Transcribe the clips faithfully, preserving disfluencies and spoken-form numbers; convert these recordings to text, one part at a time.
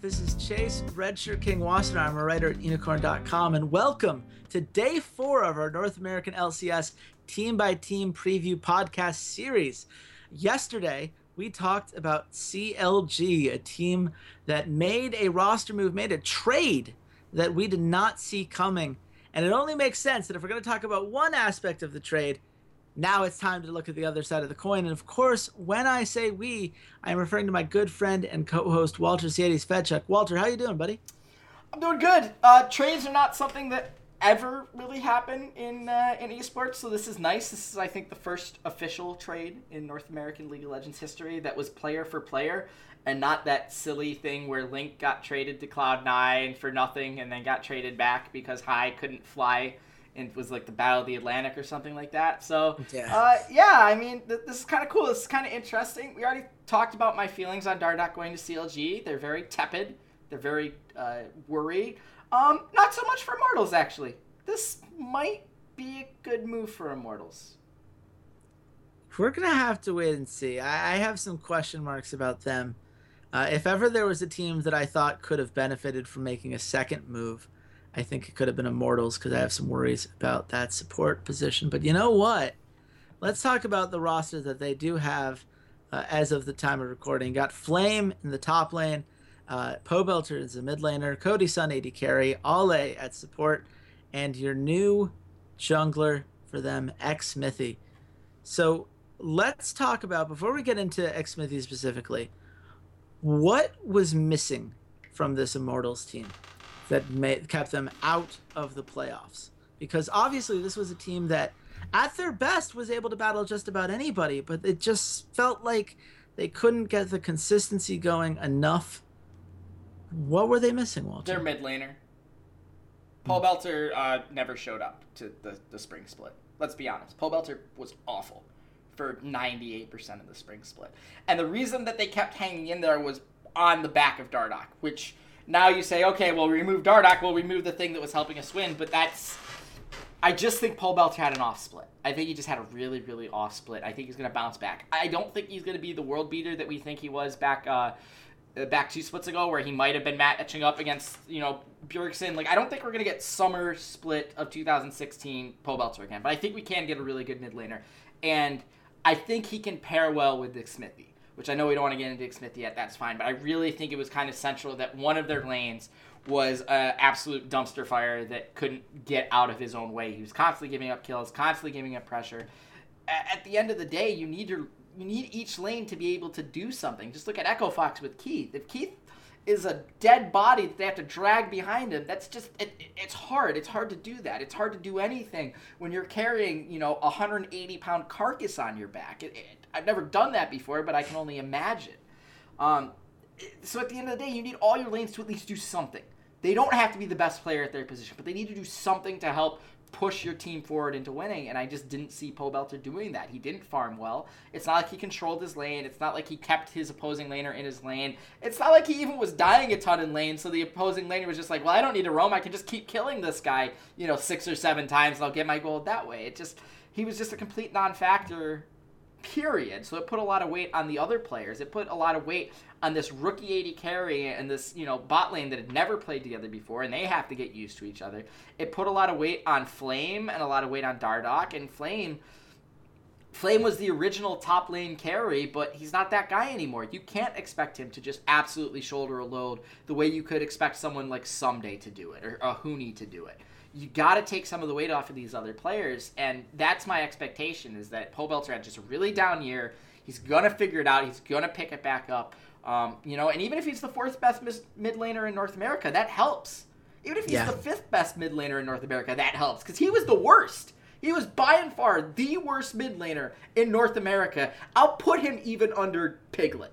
This is Chase Redshirt King Watson. I'm a writer at Unicorn dot com, and welcome to day four of our North American L C S team-by-team preview podcast series. Yesterday, we talked about C L G, a team that made a roster move, made a trade that we did not see coming. And it only makes sense that if we're going to talk about one aspect of the trade, now it's time to look at the other side of the coin. And of course, when I say we, I'm referring to my good friend and co-host, Walter Sietes Fedchuk. Walter, how you doing, buddy? I'm doing good. Uh, trades are not something that ever really happen in uh, in esports, so this is nice. This is, I think, the first official trade in North American League of Legends history that was player for player, and not that silly thing where Link got traded to Cloud nine for nothing and then got traded back because Hui couldn't fly and it was like the Battle of the Atlantic or something like that. So, yeah, uh, yeah I mean, th- this is kind of cool. This is kind of interesting. We already talked about my feelings on Dardoch going to C L G. They're very tepid. They're very uh, worried. Um, not so much for Immortals, actually. This might be a good move for Immortals. We're going to have to wait and see. I, I have some question marks about them. Uh, if ever there was a team that I thought could have benefited from making a second move, I think it could have been Immortals, because I have some worries about that support position. But you know what? Let's talk about the roster that they do have uh, as of the time of recording. Got Flame in the top lane, uh, Pobelter is the mid laner, Cody Sun A D carry, Ale at support, and your new jungler for them, Xmithie. So let's talk about, before we get into Xmithie specifically, what was missing from this Immortals team that made, kept them out of the playoffs? Because obviously this was a team that at their best was able to battle just about anybody, but it just felt like they couldn't get the consistency going enough. What were they missing, Walter? Their mid laner. Pobelter uh, never showed up to the, the spring split. Let's be honest. Pobelter was awful for ninety-eight percent of the spring split. And the reason that they kept hanging in there was on the back of Dardoch, which... Now you say, okay, well, remove Dardoch, we'll remove the thing that was helping us win, but that's... I just think Pobelter had an off split. I think he just had a really, really off split. I think he's going to bounce back. I don't think he's going to be the world beater that we think he was back uh, back two splits ago, where he might have been matching up against, you know, Bjergsen. Like, I don't think we're going to get summer split of two thousand sixteen Pobelter again, but I think we can get a really good mid laner. And I think he can pair well with the Xmithie, which I know we don't want to get into Xmithie yet, that's fine, but I really think it was kind of central that one of their lanes was an absolute dumpster fire that couldn't get out of his own way. He was constantly giving up kills, constantly giving up pressure. At the end of the day, you need your you need each lane to be able to do something. Just look at Echo Fox with Keith. If Keith is a dead body that they have to drag behind him, that's just, it, it's hard. It's hard to do that. It's hard to do anything when you're carrying, you know, a one hundred eighty pound carcass on your back. It, it, I've never done that before, but I can only imagine. Um, so at the end of the day, you need all your lanes to at least do something. They don't have to be the best player at their position, but they need to do something to help push your team forward into winning, and I just didn't see Pobelter doing that. He didn't farm well. It's not like he controlled his lane. It's not like he kept his opposing laner in his lane. It's not like he even was dying a ton in lane, so the opposing laner was just like, well, I don't need to roam. I can just keep killing this guy, you know, six or seven times, and I'll get my gold that way. It just, he was just a complete non-factor period. So it put a lot of weight on the other players. It put a lot of weight on this rookie A D carry and this, you know, bot lane that had never played together before, and they have to get used to each other. It put a lot of weight on Flame and a lot of weight on Dardoch, and Flame... Flame was the original top lane carry, but he's not that guy anymore. You can't expect him to just absolutely shoulder a load the way you could expect someone like Someday to do it or a Huni to do it. You got to take some of the weight off of these other players, and that's my expectation, is that Pobelter had just a really down year. He's going to figure it out. He's going to pick it back up. Um, you know, and even if he's the fourth best mis- mid laner in North America, that helps. Even if he's yeah. the fifth best mid laner in North America, that helps, because he was the worst. He was by and far the worst mid laner in North America. I'll put him even under Piglet.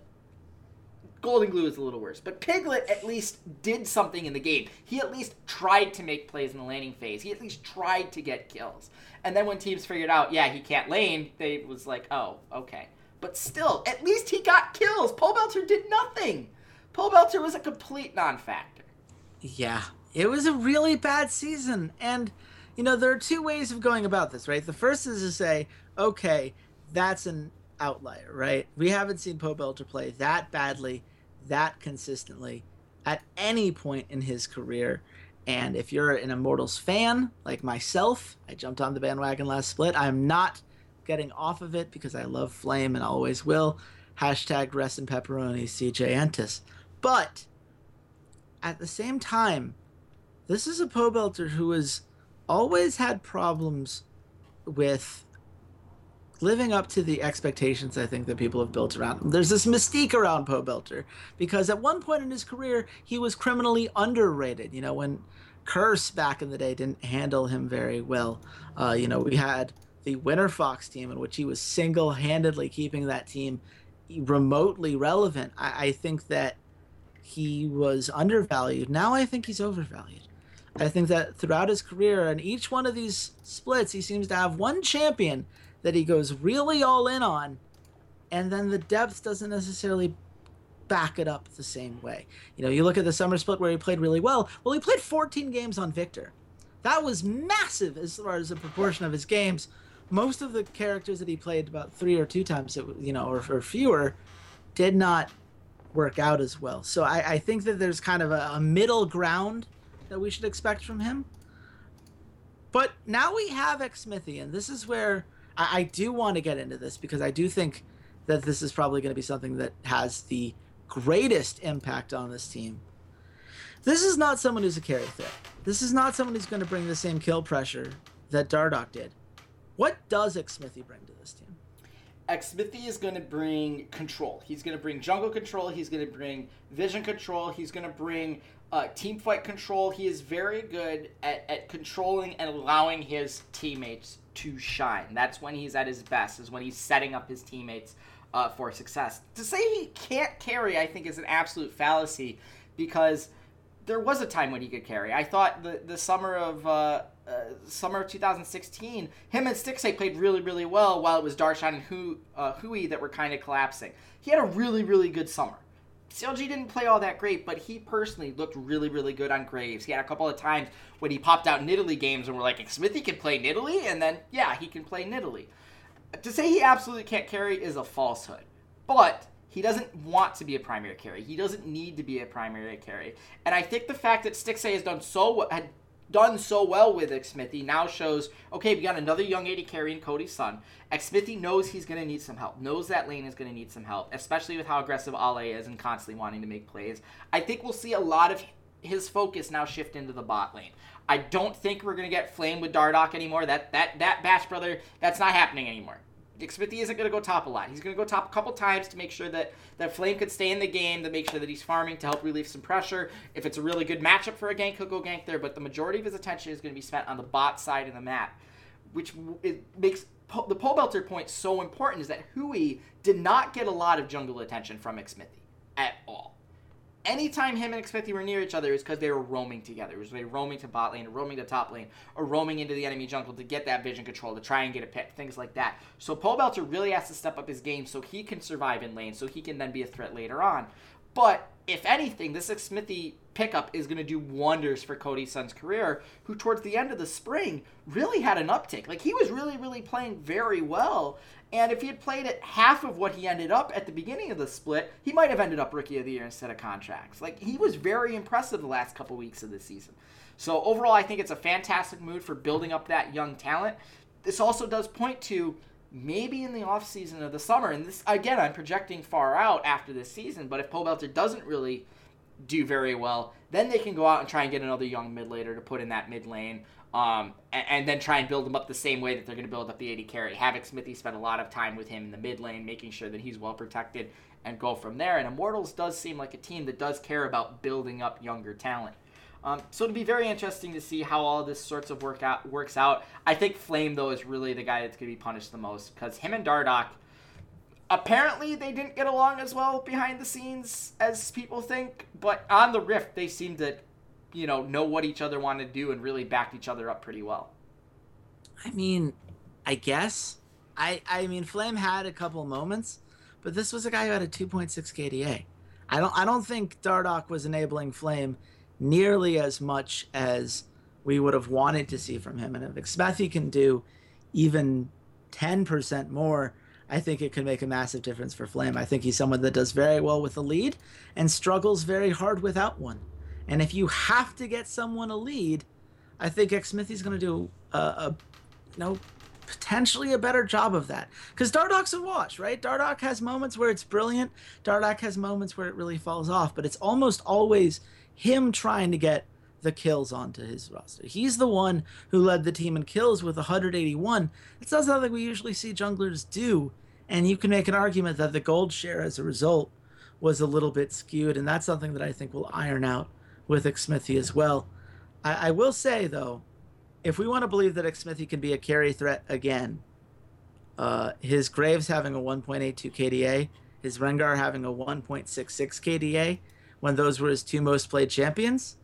Golden Glue is a little worse. But Piglet at least did something in the game. He at least tried to make plays in the laning phase. He at least tried to get kills. And then when teams figured out, yeah, he can't lane, they was like, oh, okay. But still, at least he got kills. Pobelter did nothing. Pobelter was a complete non-factor. Yeah, it was a really bad season. And... you know, there are two ways of going about this, right? The first is to say, okay, that's an outlier, right? We haven't seen Pobelter play that badly, that consistently, at any point in his career. And if you're an Immortals fan, like myself, I jumped on the bandwagon last split. I'm not getting off of it because I love Flame and always will. Hashtag rest in pepperoni, C J Entis. But at the same time, this is a Pobelter who is... always had problems with living up to the expectations I think that people have built around him. There's this mystique around Pobelter because at one point in his career, he was criminally underrated. You know, when Curse back in the day didn't handle him very well. Uh, you know, we had the Winter Fox team in which he was single-handedly keeping that team remotely relevant. I, I think that he was undervalued. Now I think he's overvalued. I think that throughout his career, in each one of these splits, he seems to have one champion that he goes really all in on, and then the depth doesn't necessarily back it up the same way. You know, you look at the summer split where he played really well. Well, he played fourteen games on Victor. That was massive as far as the proportion of his games. Most of the characters that he played about three or two times, you know, or, or fewer, did not work out as well. So I, I think that there's kind of a, a middle ground that we should expect from him. But now we have Xmithie, and this is where I, I do want to get into this, because I do think that this is probably going to be something that has the greatest impact on this team. This is not someone who's a carry threat. This is not someone who's going to bring the same kill pressure that Dardoch did. What does Xmithie bring to this team? Xmithie is going to bring control. He's going to bring jungle control. He's going to bring vision control. He's going to bring uh, team fight control. He is very good at, at controlling and allowing his teammates to shine. That's when he's at his best, is when he's setting up his teammates uh, for success. To say he can't carry, I think, is an absolute fallacy, because there was a time when he could carry. I thought the, the summer of... Uh, Uh, summer of two thousand sixteen, him and Stixxay played really, really well, while it was Darshan and Hu, uh, Hui that were kind of collapsing. He had a really, really good summer. C L G didn't play all that great, but he personally looked really, really good on Graves. He had a couple of times when he popped out Nidalee games and we're like, Xmithie can play Nidalee? And then, yeah, he can play Nidalee. To say he absolutely can't carry is a falsehood. But... he doesn't want to be a primary carry. He doesn't need to be a primary carry. And I think the fact that Stixxay has done so well... had done so well with Xmithie now shows, okay, we got another young A D carry in Cody Sun. Xmithie knows he's going to need some help, knows that lane is going to need some help, especially with how aggressive Ale is and constantly wanting to make plays. I think we'll see a lot of his focus now shift into the bot lane. I don't think we're going to get Flame with Dardoch anymore. That that that Bash Brother, that's not happening anymore. Xmithie isn't going to go top a lot. He's going to go top a couple times to make sure that, that Flame could stay in the game, to make sure that he's farming to help relieve some pressure. If it's a really good matchup for a gank, he'll go gank there, but the majority of his attention is going to be spent on the bot side of the map, which it makes po- the Pobelter point so important, is that Hui did not get a lot of jungle attention from Xmithie at all. Anytime him and Xmithie were near each other, it's because they were roaming together. It was they were roaming to bot lane, roaming to top lane, or roaming into the enemy jungle to get that vision control, to try and get a pick, things like that. So Pobelter really has to step up his game so he can survive in lane, so he can then be a threat later on. But if anything, this Xmithie pickup is going to do wonders for Cody Sun's career, who towards the end of the spring really had an uptick. Like, he was really, really playing very well. And if he had played at half of what he ended up at the beginning of the split, he might have ended up Rookie of the Year instead of contracts. Like, he was very impressive the last couple weeks of the season. So overall, I think it's a fantastic move for building up that young talent. This also does point to maybe in the offseason of the summer, and this, again, I'm projecting far out after this season, but if Pobelter doesn't really do very well, then they can go out and try and get another young mid later to put in that mid lane, um, and, and then try and build him up the same way that they're going to build up the A D carry. Havoc Xmithie spent a lot of time with him in the mid lane, making sure that he's well protected, and go from there. And Immortals does seem like a team that does care about building up younger talent. Um, so it'll be very interesting to see how all this sorts of work out, works out. I think Flame, though, is really the guy that's going to be punished the most, because him and Dardoch, apparently they didn't get along as well behind the scenes as people think, but on the Rift, they seemed to, you know, know what each other wanted to do and really backed each other up pretty well. I mean, I guess. I, I mean, Flame had a couple moments, but this was a guy who had a two point six K D A. I don't, I don't think Dardoch was enabling Flame nearly as much as we would have wanted to see from him. And if Xmithie can do even ten percent more, I think it could make a massive difference for Flame. I think he's someone that does very well with a lead and struggles very hard without one. And if you have to get someone a lead, I think Xmithie's going to do a, a, you know, potentially a better job of that. Because Dardoch's a watch, right? Dardoch has moments where it's brilliant. Dardoch has moments where it really falls off. But it's almost always him trying to get the kills onto his roster. He's the one who led the team in kills with one hundred eighty-one. It's not something we usually see junglers do, and you can make an argument that the gold share as a result was a little bit skewed, and that's something that I think will iron out with Xmithie as well. I, I will say, though, if we want to believe that Xmithie can be a carry threat again, uh, his Graves having a one point eight two K D A, his Rengar having a one point six six K D A, when those were his two most played champions,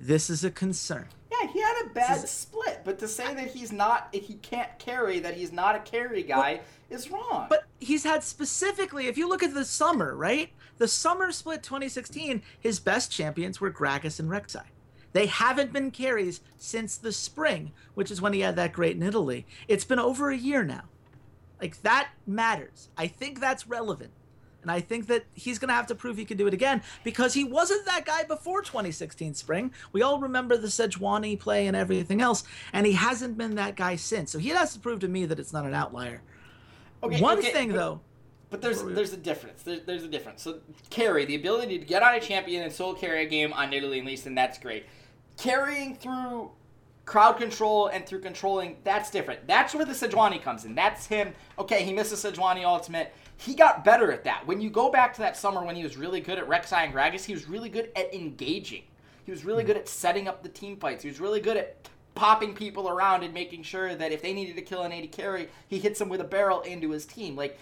this is a concern. Yeah, he had a bad a, split, but to say that he's not, he can't carry, that he's not a carry guy, well, is wrong. But he's had specifically, if you look at the summer, right? The summer split twenty sixteen, his best champions were Gragas and Rek'Sai. They haven't been carries since the spring, which is when he had that great Nidalee. It's been over a year now. Like, that matters. I think that's relevant. And I think that he's going to have to prove he can do it again, because he wasn't that guy before twenty sixteen spring. We all remember the Sejuani play and everything else, and he hasn't been that guy since. So he has to prove to me that it's not an outlier. Okay, One okay, thing, but, though. But there's there's a difference. There's, there's a difference. So carry, the ability to get on a champion and solo carry a game on Nidalee and Leeson, that's great. Carrying through crowd control and through controlling, that's different. That's where the Sejuani comes in. That's him. Okay, he misses Sejuani ultimate. He got better at that. When you go back to that summer when he was really good at Rek'Sai and Gragas, he was really good at engaging. He was really good at setting up the team fights. He was really good at popping people around and making sure that if they needed to kill an A D carry, he hits them with a barrel into his team. Like,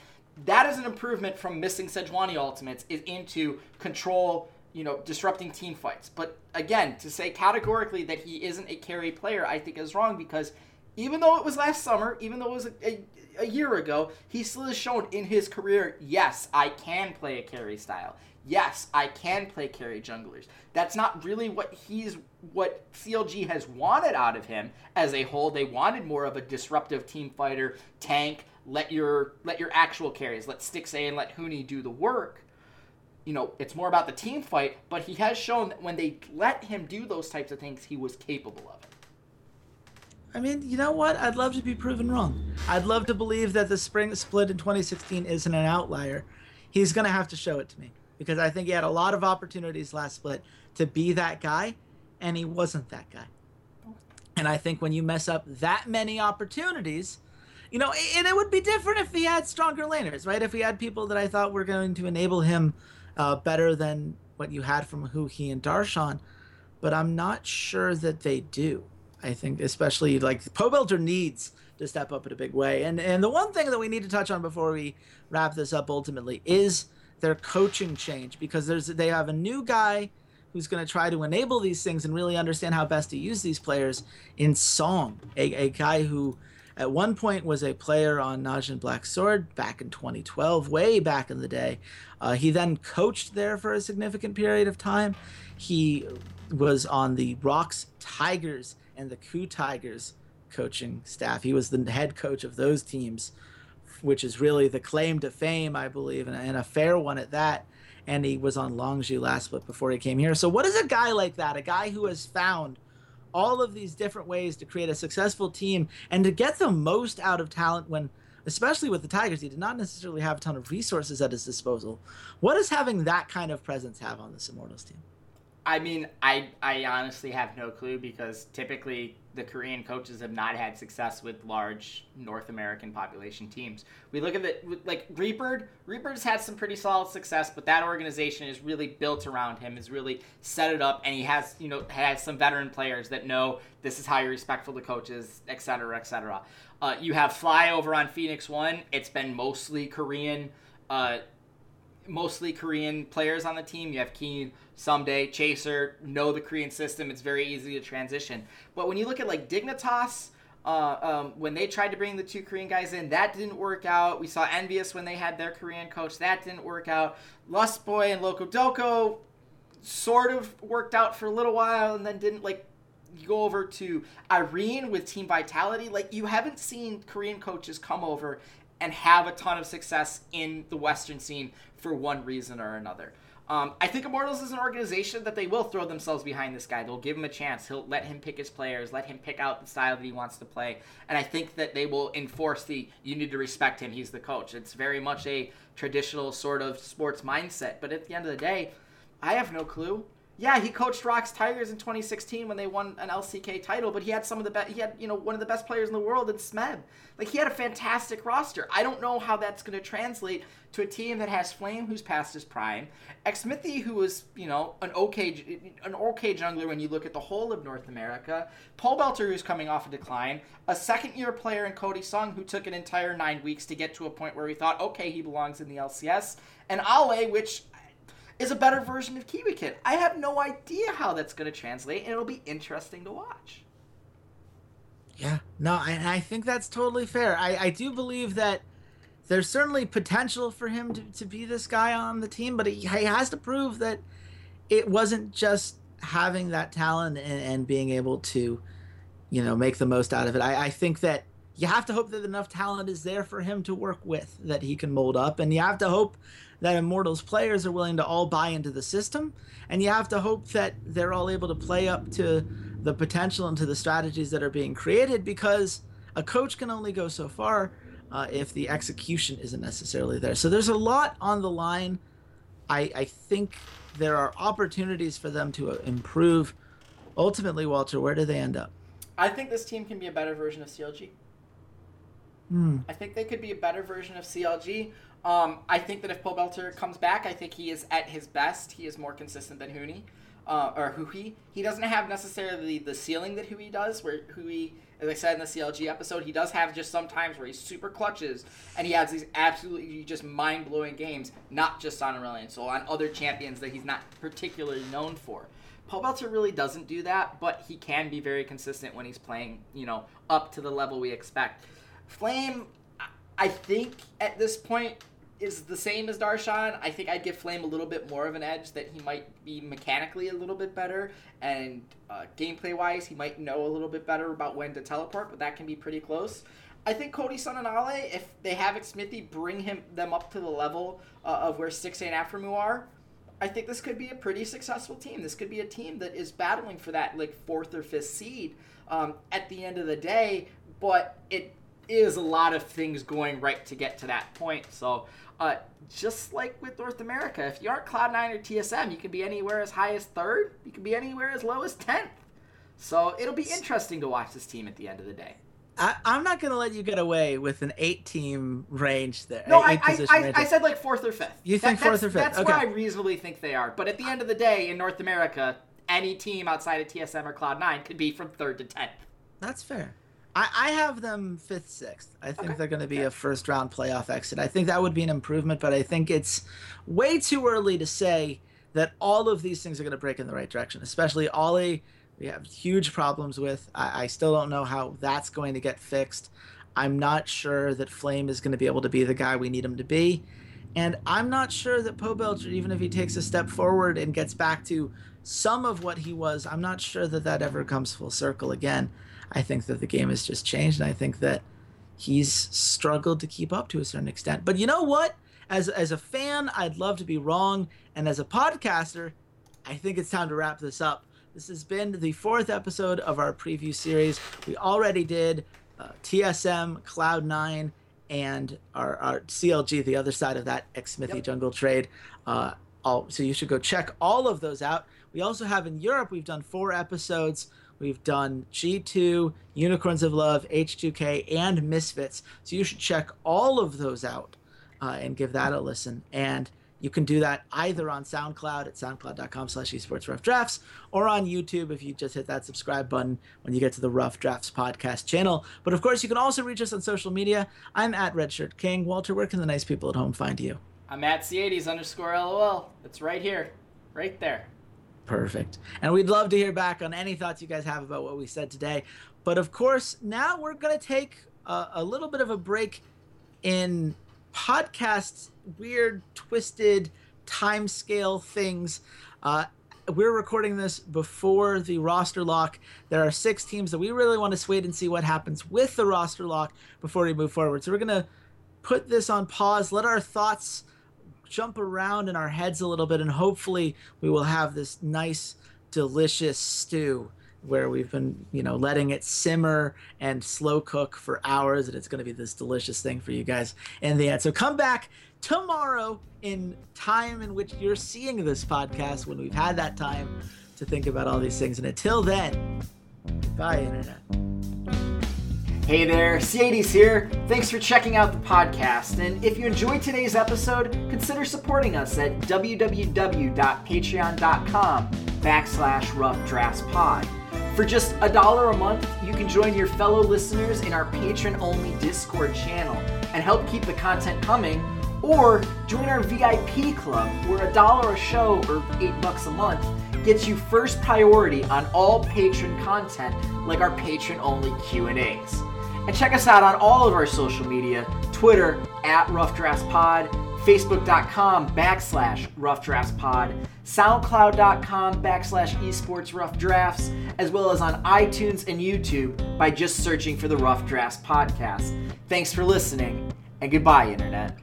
that is an improvement from missing Sejuani ultimates is into control, you know, disrupting team fights. But again, to say categorically that he isn't a carry player, I think is wrong, because even though it was last summer, even though it was a, a, a year ago, he still has shown in his career, yes, I can play a carry style. Yes, I can play carry junglers. That's not really what he's, what C L G has wanted out of him as a whole. They wanted more of a disruptive team fighter, tank, let your let your actual carries, let Stixxay and let Hui do the work. You know, it's more about the team fight, but he has shown that when they let him do those types of things, he was capable of it. I mean, you know what? I'd love to be proven wrong. I'd love to believe that the spring split in twenty sixteen isn't an outlier. He's going to have to show it to me, because I think he had a lot of opportunities last split to be that guy, and he wasn't that guy. And I think when you mess up that many opportunities, you know, and it would be different if he had stronger laners, right? If he had people that I thought were going to enable him uh, better than what you had from Hui and Darshan, but I'm not sure that they do. I think especially like Pobelter needs to step up in a big way. And and the one thing that we need to touch on before we wrap this up ultimately is their coaching change, because there's they have a new guy who's going to try to enable these things and really understand how best to use these players in Song, a, a guy who at one point was a player on Najin Black Sword back in twenty twelve, way back in the day. Uh, he then coached there for a significant period of time. He was on the Rox Tigers and the Ku Tigers coaching staff. He was the head coach of those teams, which is really the claim to fame, I believe, and, and a fair one at that. And he was on Longzhi last split before he came here. So what is a guy like that, a guy who has found all of these different ways to create a successful team and to get the most out of talent when, especially with the Tigers, he did not necessarily have a ton of resources at his disposal. What does having that kind of presence have on this Immortals team? I mean, I I honestly have no clue, because typically the Korean coaches have not had success with large North American population teams. We look at the, like, Reaper. Reaper's had some pretty solid success, but that organization is really built around him, is really set it up, and he has, you know, has some veteran players that know this is how you're respectful to coaches, et cetera, et cetera. Uh, you have Fly over on Phoenix One. It's been mostly Korean uh mostly Korean players on the team. You have Keen, Someday, Chaser, know the Korean system. It's very easy to transition. But when you look at, like, Dignitas, uh, um, when they tried to bring the two Korean guys in, that didn't work out. We saw Envious when they had their Korean coach. That didn't work out. Lust Boy and Locodoco sort of worked out for a little while and then didn't, like, you go over to Irene with Team Vitality. Like, you haven't seen Korean coaches come over and have a ton of success in the Western scene for one reason or another. Um, I think Immortals is an organization that they will throw themselves behind this guy. They'll give him a chance. He'll let him pick his players, let him pick out the style that he wants to play. And I think that they will enforce the, you need to respect him, he's the coach. It's very much a traditional sort of sports mindset. But at the end of the day, I have no clue. Yeah, he coached Rox Tigers in twenty sixteen when they won an L C K title, but he had some of the best, he had, you know, one of the best players in the world in S M E B. Like, he had a fantastic roster. I don't know how that's going to translate to a team that has Flame, who's past his prime, Xmithie, who was, you know, an okay, an okay jungler when you look at the whole of North America, Pobelter, who's coming off a decline, a second-year player in Cody Sun, who took an entire nine weeks to get to a point where we thought, okay, he belongs in the L C S, and Ale, which is a better version of Kiwi Kid. I have no idea how that's going to translate, and it'll be interesting to watch. Yeah, no, and I think that's totally fair. I, I do believe that there's certainly potential for him to, to be this guy on the team, but he, he has to prove that it wasn't just having that talent and, and being able to, you know, make the most out of it. I, I think that you have to hope that enough talent is there for him to work with, that he can mold up, and you have to hope that Immortals players are willing to all buy into the system, and you have to hope that they're all able to play up to the potential and to the strategies that are being created, because a coach can only go so far uh, if the execution isn't necessarily there. So there's a lot on the line. I, I think there are opportunities for them to improve. Ultimately, Walter, where do they end up? I think this team can be a better version of C L G. Hmm. I think they could be a better version of C L G. Um, I think that if Pobelter comes back, I think he is at his best. He is more consistent than Huni, uh, or Hui. He doesn't have necessarily the ceiling that Hui does, where Hui, as I said in the C L G episode, he does have just sometimes where he's super clutches, and he has these absolutely just mind-blowing games, not just on Aurelion Sol, on other champions that he's not particularly known for. Pobelter really doesn't do that, but he can be very consistent when he's playing, you know, up to the level we expect. Flame, I think at this point, is the same as Darshan. I think I'd give Flame a little bit more of an edge, that he might be mechanically a little bit better, and uh, gameplay-wise, he might know a little bit better about when to teleport, but that can be pretty close. I think Cody Sun and Ale, if they have Xmithie bring him them up to the level uh, of where Stixxay and Afremu are, I think this could be a pretty successful team. This could be a team that is battling for that, like, fourth or fifth seed um, at the end of the day, but it is a lot of things going right to get to that point. So uh, just like with North America, if you aren't Cloud nine or T S M, you can be anywhere as high as third. You can be anywhere as low as tenth. So it'll be interesting to watch this team at the end of the day. I, I'm not going to let you get away with an eight-team range there. No, eight I, I, I, I said like fourth or fifth. You that, think fourth or fifth? That's okay. Where I reasonably think they are. But at the end of the day, in North America, any team outside of T S M or Cloud nine could be from third to tenth. That's fair. I have them fifth, sixth. I think okay. they're going to be okay. a first-round playoff exit. I think that would be an improvement, but I think it's way too early to say that all of these things are going to break in the right direction, especially Ollie, we have huge problems with. I, I still don't know how that's going to get fixed. I'm not sure that Flame is going to be able to be the guy we need him to be. And I'm not sure that Pobelter, even if he takes a step forward and gets back to some of what he was, I'm not sure that that ever comes full circle again. I think that the game has just changed, and I think that he's struggled to keep up to a certain extent. But you know what? As, as a fan, I'd love to be wrong. And as a podcaster, I think it's time to wrap this up. This has been the fourth episode of our preview series. We already did uh, T S M, Cloud nine, and our, our C L G, the other side of that, Xmithie yep. Jungle Trade. Uh, all, so you should go check all of those out. We also have in Europe, we've done four episodes. We've done G two, Unicorns of Love, H two K, and Misfits. So you should check all of those out uh, and give that a listen. And you can do that either on SoundCloud at soundcloud dot com slash esports rough drafts or on YouTube if you just hit that subscribe button when you get to the Rough Drafts podcast channel. But, of course, you can also reach us on social media. I'm at Redshirt King. Walter, where can the nice people at home find you? I'm at C eighties underscore LOL. It's right here, right there. Perfect. And we'd love to hear back on any thoughts you guys have about what we said today. But, of course, now we're going to take a, a little bit of a break in podcasts, weird, twisted, timescale things. Uh, we're recording this before the roster lock. There are six teams that we really want to wait and see what happens with the roster lock before we move forward. So we're going to put this on pause, let our thoughts jump around in our heads a little bit, and hopefully we will have this nice, delicious stew where we've been, you know, letting it simmer and slow cook for hours, and it's going to be this delicious thing for you guys in the end. So come back tomorrow in time in which you're seeing this podcast, when we've had that time to think about all these things. And until then, goodbye, Internet. Hey there, C eighties here. Thanks for checking out the podcast. And if you enjoyed today's episode, consider supporting us at www.patreon.com backslash rough drafts pod. For just a dollar a month, you can join your fellow listeners in our patron-only Discord channel and help keep the content coming, or join our V I P club where a dollar a show or eight bucks a month gets you first priority on all patron content like our patron-only Q and A's. And check us out on all of our social media, Twitter, at Rough Drafts Pod, Facebook.com backslash Rough Drafts Pod, SoundCloud.com backslash Esports Rough Drafts, as well as on iTunes and YouTube by just searching for the Rough Drafts Podcast. Thanks for listening, and goodbye, Internet.